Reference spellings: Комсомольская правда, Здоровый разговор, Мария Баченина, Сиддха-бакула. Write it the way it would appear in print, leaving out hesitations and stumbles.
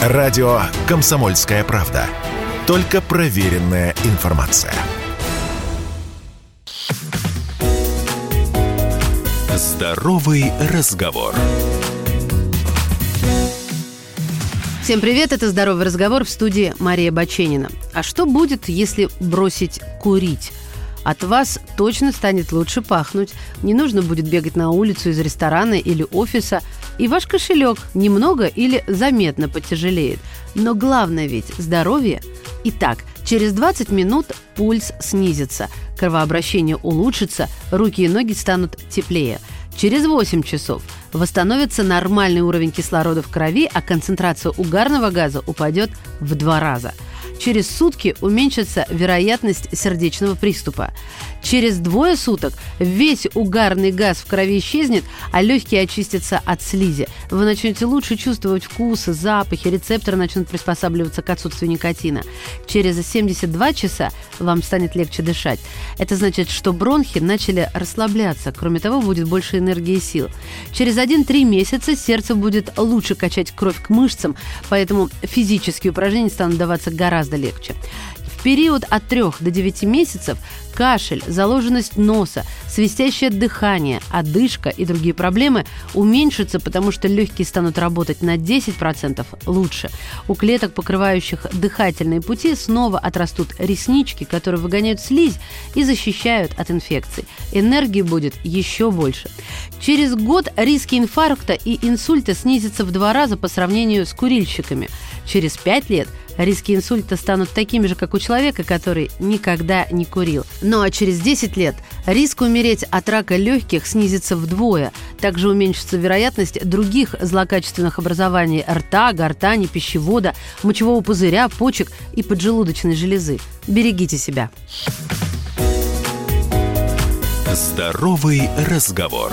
Радио «Комсомольская правда». Только проверенная информация. Здоровый разговор. Всем привет, это «Здоровый разговор», в студии Мария Баченина. А что будет, если бросить курить? От вас точно станет лучше пахнуть. Не нужно будет бегать на улицу из ресторана или офиса. И ваш кошелек немного или заметно потяжелеет. Но главное ведь здоровье. Итак, через 20 минут пульс снизится, кровообращение улучшится, руки и ноги станут теплее. Через 8 часов восстановится нормальный уровень кислорода в крови, а концентрация угарного газа упадет в 2 раза. Через сутки уменьшится вероятность сердечного приступа. Через 2 суток весь угарный газ в крови исчезнет, а легкие очистятся от слизи. Вы начнете лучше чувствовать вкусы, запахи, рецепторы начнут приспосабливаться к отсутствию никотина. Через 72 часа вам станет легче дышать. Это значит, что бронхи начали расслабляться. Кроме того, будет больше энергии и сил. Через 1-3 месяца сердце будет лучше качать кровь к мышцам, поэтому физические упражнения станут даваться гораздо легче. В период от 3 до 9 месяцев кашель, заложенность носа, свистящее дыхание, одышка и другие проблемы уменьшатся, потому что легкие станут работать на 10% лучше. У клеток, покрывающих дыхательные пути, снова отрастут реснички, которые выгоняют слизь и защищают от инфекций. Энергии будет еще больше. Через год риски инфаркта и инсульта снизятся в 2 раза по сравнению с курильщиками. Через 5 лет риски инсульта станут такими же, как у человека, который никогда не курил. Ну а через 10 лет риск умереть от рака легких снизится вдвое. Также уменьшится вероятность других злокачественных образований рта, гортани, пищевода, мочевого пузыря, почек и поджелудочной железы. Берегите себя. Здоровый разговор.